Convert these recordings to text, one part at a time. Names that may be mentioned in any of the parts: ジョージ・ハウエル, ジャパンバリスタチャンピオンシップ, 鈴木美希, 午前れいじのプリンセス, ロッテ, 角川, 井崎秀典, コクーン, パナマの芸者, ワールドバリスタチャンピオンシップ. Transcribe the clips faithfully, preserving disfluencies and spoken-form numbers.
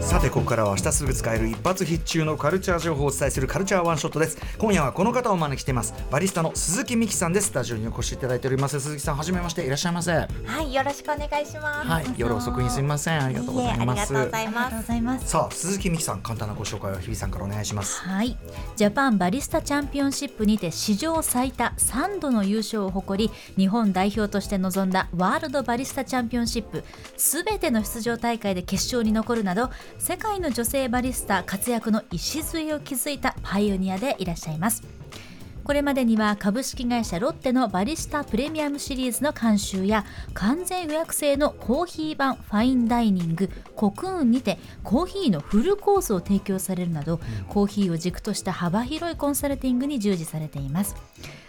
さてここからは明日すぐ使える一発必中のカルチャー情報をお伝えするカルチャーワンショットです。今夜はこの方をお招きしています。バリスタの鈴木美希さんです。スタジオにお越しいただいております。鈴木さん、はじめまして、いらっしゃいませ。はい、よろしくお願いします。はい、夜遅くにすみません。ありがとうございます。いいえ、ありがとうございます。さあ、鈴木美希さん、簡単なご紹介を日比さんからお願いします。はい、ジャパンバリスタチャンピオンシップにて史上最多さんどの優勝を誇り、日本代表として臨んだワールドバリスタチャンピオンシップすべての出場大会で決勝に残るなど、世界の女性バリスタ活躍の礎を築いたパイオニアでいらっしゃいます。これまでには株式会社ロッテのバリスタプレミアムシリーズの監修や、完全予約制のコーヒー版ファインダイニングコクーンにてコーヒーのフルコースを提供されるなど、コーヒーを軸とした幅広いコンサルティングに従事されています。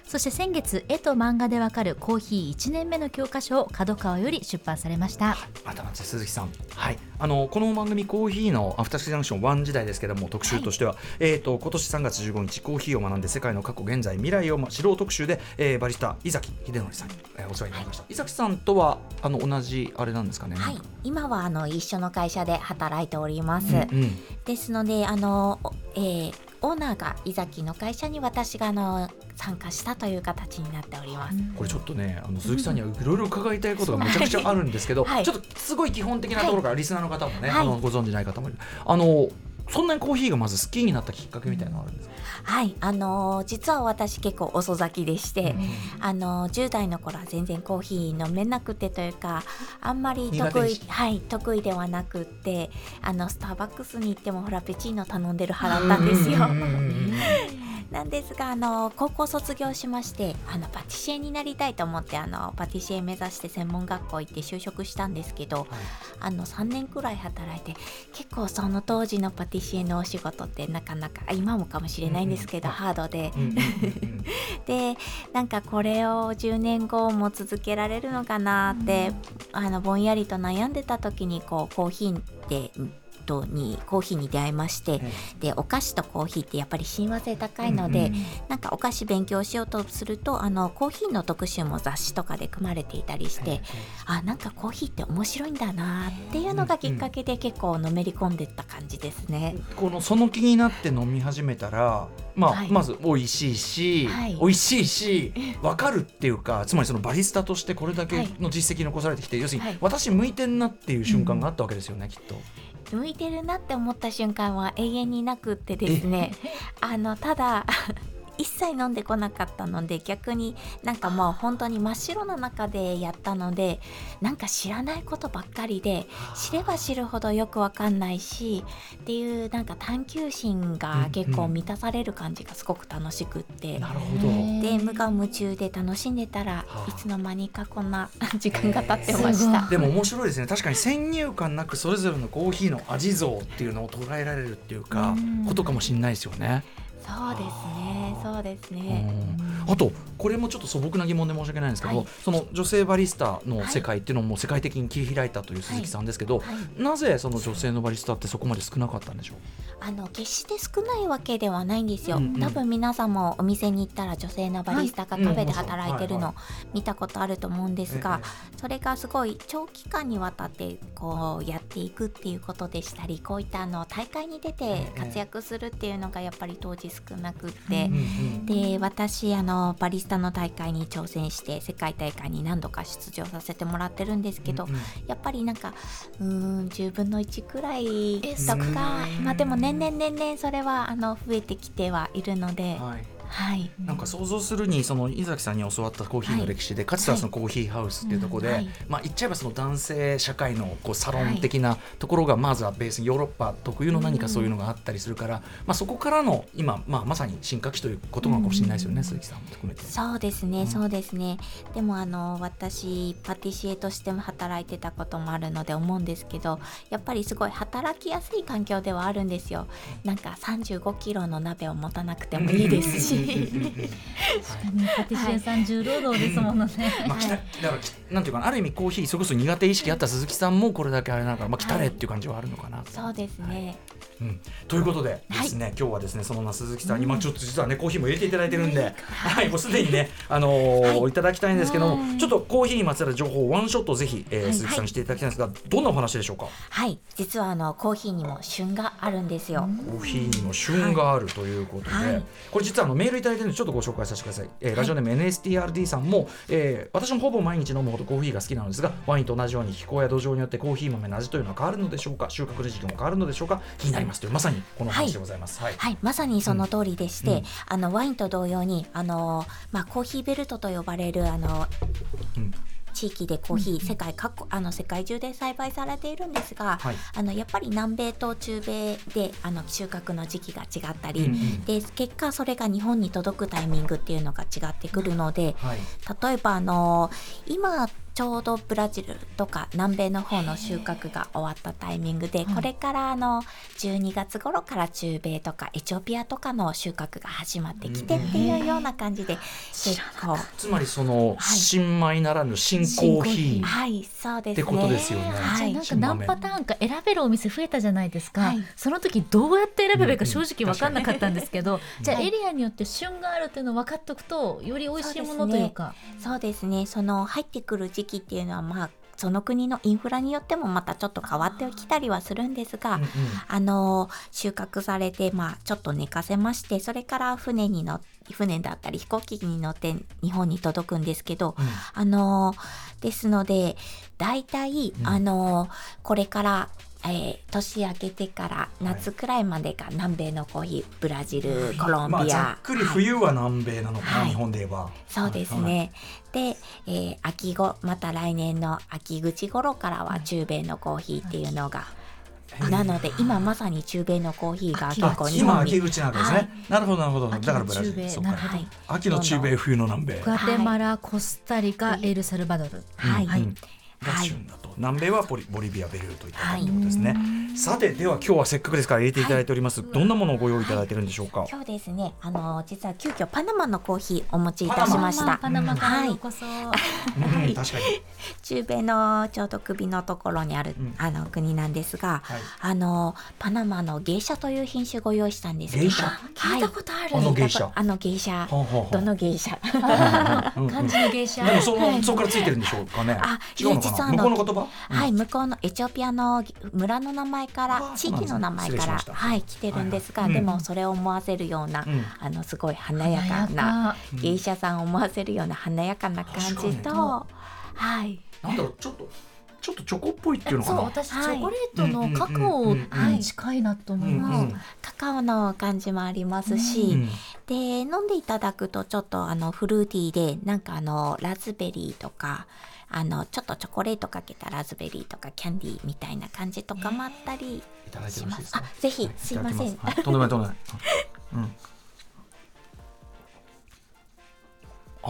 そして先月、絵と漫画でわかるコーヒーいちねんめの教科書を角川より出版されました。はい、またまた鈴木さん、はい、あのこの番組コーヒーのアフターシックスジャンクションいち時代ですけども、特集としては、はい、えー、と今年さんがつじゅうごにちコーヒーを学んで世界の過去現在未来を知ろう特集で、えー、バリスタ井崎秀典さんに、えー、お世話になりました。はい、井崎さんとはあの同じあれなんですかね。はい、今はあの一緒の会社で働いております。うんうん、ですのであの、えー、オーナーが井崎の会社に私があの参加したという形になっております。これちょっとね、あの鈴木さんにはいろいろ伺いたいことがめちゃくちゃあるんですけど、はい、ちょっとすごい基本的なところからリスナーの方もね、はい、あのご存じない方もいる。あのそんなにコーヒーがまず好きになったきっかけみたいなのあるんですか。はい、あのー、実は私結構遅咲きでして、うん、あのー、じゅう代の頃は全然コーヒー飲めなくてというか、あんまり得意、はい、得意ではなくって、あのスターバックスに行ってもフラペチーノ頼んでる派だったんですよ。なんですが、あの高校卒業しまして、あのパティシエになりたいと思って、あのパティシエ目指して専門学校行って就職したんですけど、はい、あのさんねんくらい働いて、結構その当時のパティシエのお仕事ってなかなか、今もかもしれないんですけど、うん、ハードで、うん、でなんかこれをじゅうねんごも続けられるのかなって、うん、あのぼんやりと悩んでた時にこうコーヒーってにコーヒーに出会いまして、でお菓子とコーヒーってやっぱり親和性高いので、うんうん、なんかお菓子勉強しようとすると、あのコーヒーの特集も雑誌とかで組まれていたりして、あ、なんかコーヒーって面白いんだなっていうのがきっかけで結構のめり込んでった感じですね。うんうん、このその気になって飲み始めたら、まあ、はい、まず美味しいし、はい、美味しいし分かるっていうか、つまりそのバリスタとしてこれだけの実績残されてきて、はい、要するに私向いてんなっていう瞬間があったわけですよね。うん、きっと向いてるなって思った瞬間は永遠になくってですね、あのただ一切飲んでこなかったので、逆になんかもう本当に真っ白な中でやったので、なんか知らないことばっかりで、知れば知るほどよくわかんないしっていう、なんか探求心が結構満たされる感じがすごく楽しくって、うんうん、なるほど。で無我夢中で楽しんでたら、いつの間にかこんな時間が経ってました。でも面白いですね。確かに先入観なくそれぞれのコーヒーの味像っていうのを捉えられるっていうか、うん、ことかもしれないですよね。そうですね、そうですね。あとこれもちょっと素朴な疑問で申し訳ないんですけど、はい、その女性バリスタの世界っていうのも世界的に切り開いたという鈴木さんですけど、はいはい、なぜその女性のバリスタってそこまで少なかったんでしょう。あの決して少ないわけではないんですよ。うんうん、多分皆さんもお店に行ったら女性のバリスタがカフェで働いてるの見たことあると思うんですが、それがすごい長期間にわたってこうやっていくっていうことでしたり、こういったあの大会に出て活躍するっていうのがやっぱり当時少なくて、で私あのバリスタの大会に挑戦して世界大会に何度か出場させてもらってるんですけど、うんうん、やっぱりなんかうーんじゅうぶんのいちくらいとか、まあ、でも年々年々それはあの増えてきてはいるので、はいはい、なんか想像するにその井崎さんに教わったコーヒーの歴史で、はい、かつてはそのコーヒーハウスっていうところで、はい、まあ、言っちゃえばその男性社会のこうサロン的なところがまずはベースにヨーロッパ特有の何かそういうのがあったりするから、うん、まあ、そこからの今、まあ、まさに進化期ということなのかもしれないですよね。うん、鈴木さんも含めてそうですね、うん、そうですね。でもあの私パティシエとしても働いてたこともあるので思うんですけど、やっぱりすごい働きやすい環境ではあるんですよ。なんかさんじゅうごキロの鍋を持たなくてもいいですし、うんパティシエさん重労働ですものね、まあ、だからなんていうかな、ある意味コーヒーそれこそ苦手意識あった鈴木さんもこれだけあれながら、まあ、来たれっていう感じはあるのかな、はい、そうですね、はいうん、ということでですね、はい、今日はですねその鈴木さんに、まあ、ちょっと実はねコーヒーも入れていただいてるんで、はい、もうすでにね、あのーはい、いただきたいんですけども、ちょっとコーヒーにまつわる情報をワンショットぜひ、えーはい、鈴木さんにしていただきたいんですが、どんなお話でしょうか。はい、実はあのコーヒーにも旬があるんですよ。コーヒーにも旬があるということで、はい、これ実はあのメールいただいてるのでちょっとご紹介させてください、えーはい、ラジオネーム エヌエスティーアールディー さんも、えー、私もほぼ毎日飲むほどコーヒーが好きなのですが、ワインと同じように気候や土壌によってコーヒー豆の味というのは変わるのでしょうか、収穫時期も変わるのでしょうか、気になりますという、まさにこの話でございます、はいはいはい、まさにその通りでして、うん、あのワインと同様にあの、まあ、コーヒーベルトと呼ばれるあの、うん地域でコーヒー、うん、世界各あの世界中で栽培されているんですが、はい、あのやっぱり南米と中米であの収穫の時期が違ったり、うんうん、で結果それが日本に届くタイミングっていうのが違ってくるので、はい、例えばあの今ちょうどブラジルとか南米の方の収穫が終わったタイミングで、これからあのじゅうにがつ頃から中米とかエチオピアとかの収穫が始まってきてっていうような感じで、結構つまりその新米ならぬ新コーヒーってことですよね。はい、なんか何パターンか選べるお店増えたじゃないですか、はい、その時どうやって選べばいいか正直分かんなかったんですけど、うんうん、じゃあエリアによって旬があるっていうのを分かっておくとより美味しいものというか、そうですね、そうですね、その入ってくる時期っていうのは、まあ、その国のインフラによってもまたちょっと変わってきたりはするんですが、うんうん、あの収穫されて、まあ、ちょっと寝かせまして、それから船に乗って船だったり飛行機に乗って日本に届くんですけど、うん、あのですのでだいたいあのこれから、えー、年明けてから夏くらいまでが南米のコーヒー、ブラジル、コロンビア、まあ、ざっくり冬は南米なのかな、はい、日本で言えばそうですね、はい、で、えー、秋後また来年の秋口頃からは中米のコーヒーっていうのが、なので今まさに中米のコーヒーが結構日本に今秋口なんですね、はい、なるほどなるほど、だからブラジル、そうか、はい、秋の中米冬の南米、グアテマラ、コスタリカ、エルサルバドル、はい、うんうん、が旬だと、はい、南米はボリ、ボリビア、ベルーといったということですね、はい、さてでは今日はせっかくですから入れていただいております、はい、どんなものをご用意いただいてるんでしょうか。はい、今日ですね、あの実は急遽パナマのコーヒーお持ちいたしました。パナマからようこそ、はい、確かに中米のちょうど首のところにある、うん、あの国なんですが、はい、あのパナマの芸者という品種ご用意したんですけど、はい、聞いたことある、あの芸者、あの芸者、どの芸者、漢字の芸者、でもその、そこからついてるんでしょうかね。あ、違うのかな、向こうの言葉、はい、うん、向こうのエチオピアの村の名前から地域の名前から、はい、来てるんですが、はいはい、でもそれを思わせるような、うん、あのすごい華やかな芸者さんを思わせるような華やかな感じと、はい、なんだろう、ちょっとちょっとチョコっぽいっていうのかな。そう、私チョコレートのカカオに近いなと思います。カカオの感じもありますし、うんうん、で飲んでいただくとちょっとあのフルーティーで、なんかあのラズベリーとか、あのちょっとチョコレートかけたラズベリーとかキャンディーみたいな感じとかもあったりします。あ、ぜひ、すいません、とんでもないとんでもない、うん、あ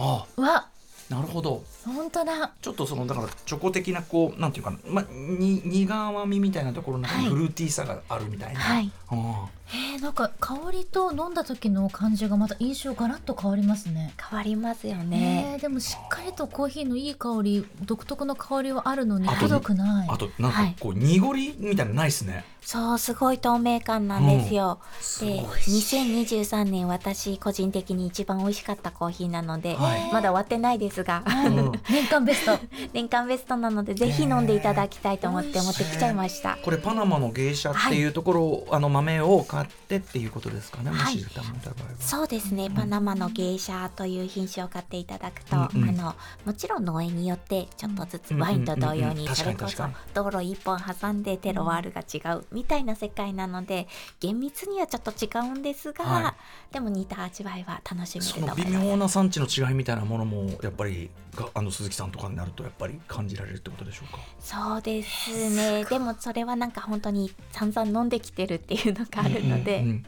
あ、うわ、なるほど、本当だ、ちょっとそのだからチョコ的なこうなんていうかな、ま、に苦甘みみたいなところのフルーティーさがあるみたいな、はい、ああ、えー、なんか香りと飲んだ時の感じがまた印象がらっと変わりますね。変わりますよね、えー、でもしっかりとコーヒーのいい香り、独特の香りはあるのにくどくない。あとなんかこう濁りみたいなのないですね、はい、そう、すごい透明感なんですよ、うん、すごい。でにせんにじゅうさんねん私個人的に一番美味しかったコーヒーなので、はい、まだ終わってないですが、うん、年間ベスト年間ベストなので、ぜひ飲んでいただきたいと思って持ってきちゃいました。これパナマの芸者っていうところを、はい、あの豆を買ってっていうことですかね、はい、もし歌も歌場合はそうですね、うん、パナマの芸者という品種を買っていただくと、うんうん、あのもちろん農園によってちょっとずつワインと同様に、それこそ道路一本挟んでテロワールが違うみたいな世界なので、厳密にはちょっと違うんですが、はい、でも似た味わいは楽しめると思います。その微妙な産地の違いみたいなものもやっぱりあの鈴木さんとかになるとやっぱり感じられるってことでしょうか。そうですね、でもそれはなんか本当に散々飲んできてるっていうのがあるので、うんうんうん、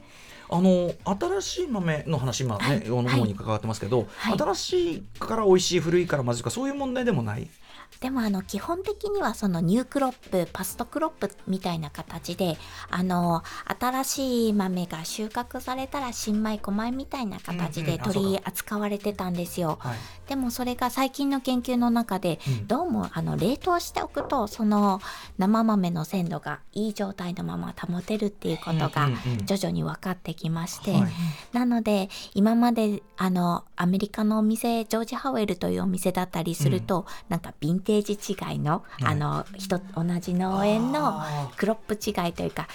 あの新しい豆の話今ね、はい、の方に関わってますけど、はい、新しいから美味しい、古いからまずいか、そういう問題でもない。でもあの基本的にはそのニュークロップ、パストクロップみたいな形であの新しい豆が収穫されたら新米小米みたいな形で取り扱われてたんですよ、うんうん、でもそれが最近の研究の中で、はい、どうもあの冷凍しておくとその生豆の鮮度がいい状態のまま保てるっていうことが徐々に分かってきまして、うんうんうん、なので今まであのアメリカのお店ジョージ・ハウエルというお店だったりすると、うん、なんかヴィンテージ違いの、うん、あの同じ農園のクロップ違いというか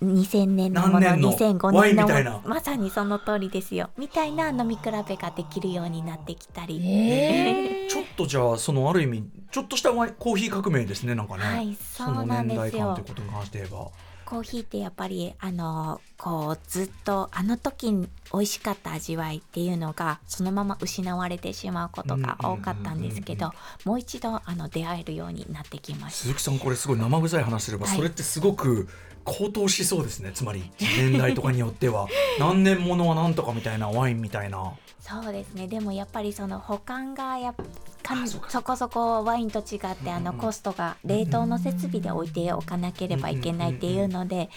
にせんねんのものにせんごねんのものまさにその通りですよみたいな飲み比べができるようになってきたり、えー、ちょっとじゃあそのある意味ちょっとしたコーヒー革命ですねなんかね、はい、そうなんですよ。その年代感ということに関して言えばコーヒーってやっぱりあのこうずっとあの時に美味しかった味わいっていうのがそのまま失われてしまうことが多かったんですけど、うんうんうんうん、もう一度あの出会えるようになってきました。鈴木さんこれすごい生臭い話すれば、はい、それってすごく高騰しそうですね。つまり年代とかによっては何年ものはなんとかみたいなワインみたいなそうですね。でもやっぱりその保管がやっかん そ, そこそこワインと違ってあのコストが冷凍の設備で置いておかなければいけないっていうので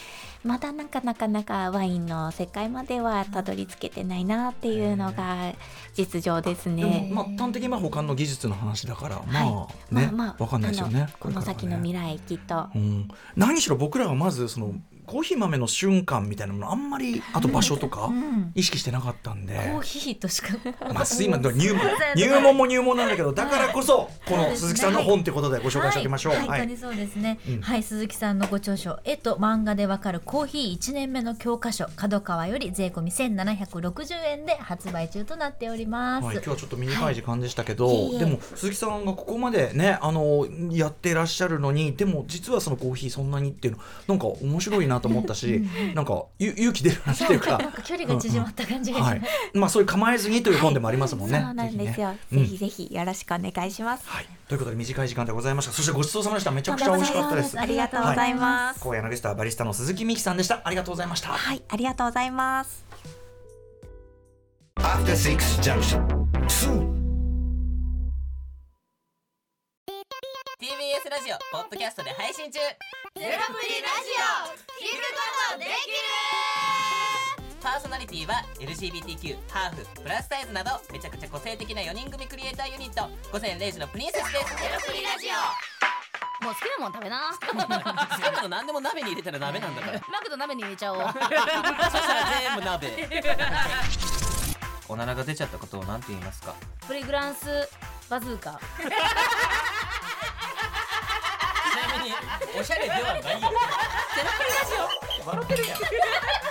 まだなかなかなかワインの世界まではたどりつけてないなっていうのが実情ですね。でもまあ端的に保管の技術の話だから、はい、まあね、まあまあ、分かんないですよね。 こ, れからねこの先の未来きっと、うん、何しろ僕らはまずそのコーヒー豆の瞬間みたいなものあんまりあと場所とか意識してなかったんで、うんうん、コーヒーとしかまあ今入門入門も入門なんだけどだからこそこの鈴木さんの本ということでご紹介しておきましょう。はい、はいはい、そうですね、うん、はい、鈴木さんのご著書絵と漫画でわかるコーヒーいちねんめの教科書角川より税込みせんななひゃくろくじゅうえんで発売中となっております、はい、今日はちょっと短い時間でしたけど、はい、でも鈴木さんがここまでねあのやってらっしゃるのにでも実はそのコーヒーそんなにっていうのなんか面白いなと思ったしなんか勇気出るなっていうかなんか距離が縮まった感じですね、うんうんはいまあ、そういう構えずにという本でもありますもんね、はい、そうなんですよ。ぜひぜひよろしくお願いします、うんはい、ということで短い時間でございました。そしてごちそうさまでした。めちゃくちゃ美味しかったです。ありがとうございます、はい、今夜のゲストはバリスタの鈴木美希さんでした。ありがとうございました。はい、ありがとうございます。 After Six Junction ツー ティービーエス ラジオポッドキャストで配信中ゼロプリラジオ聞くことできる。パーソナリティは エルジービーティーキュー、ハーフ、プラスサイズなどめちゃくちゃ個性的なよにん組クリエイターユニット午前れいじのプリンセスです。ゼロプリラジオもう好きなもん食べな好きなの何でも鍋に入れたら鍋なんだからマクド鍋に入れちゃおうそしたら全部鍋おならが出ちゃったことを何て言いますか。プリグランスバズーカおしゃれではないよ。ゼロプリラジオ笑ってるやん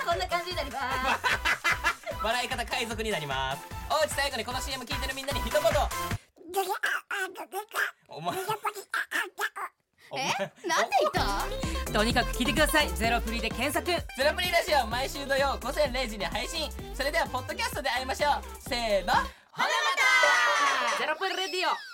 こんな感じになります笑い方海賊になります。おうち最後にこの シーエム 聞いてるみんなに一言お前えなんで言ったとにかく聞いてください。ゼロプリで検索ゼロプリラジオ毎週土曜午前れいじに配信。それではポッドキャストで会いましょう。せーのほなまたゼロプリラジオ。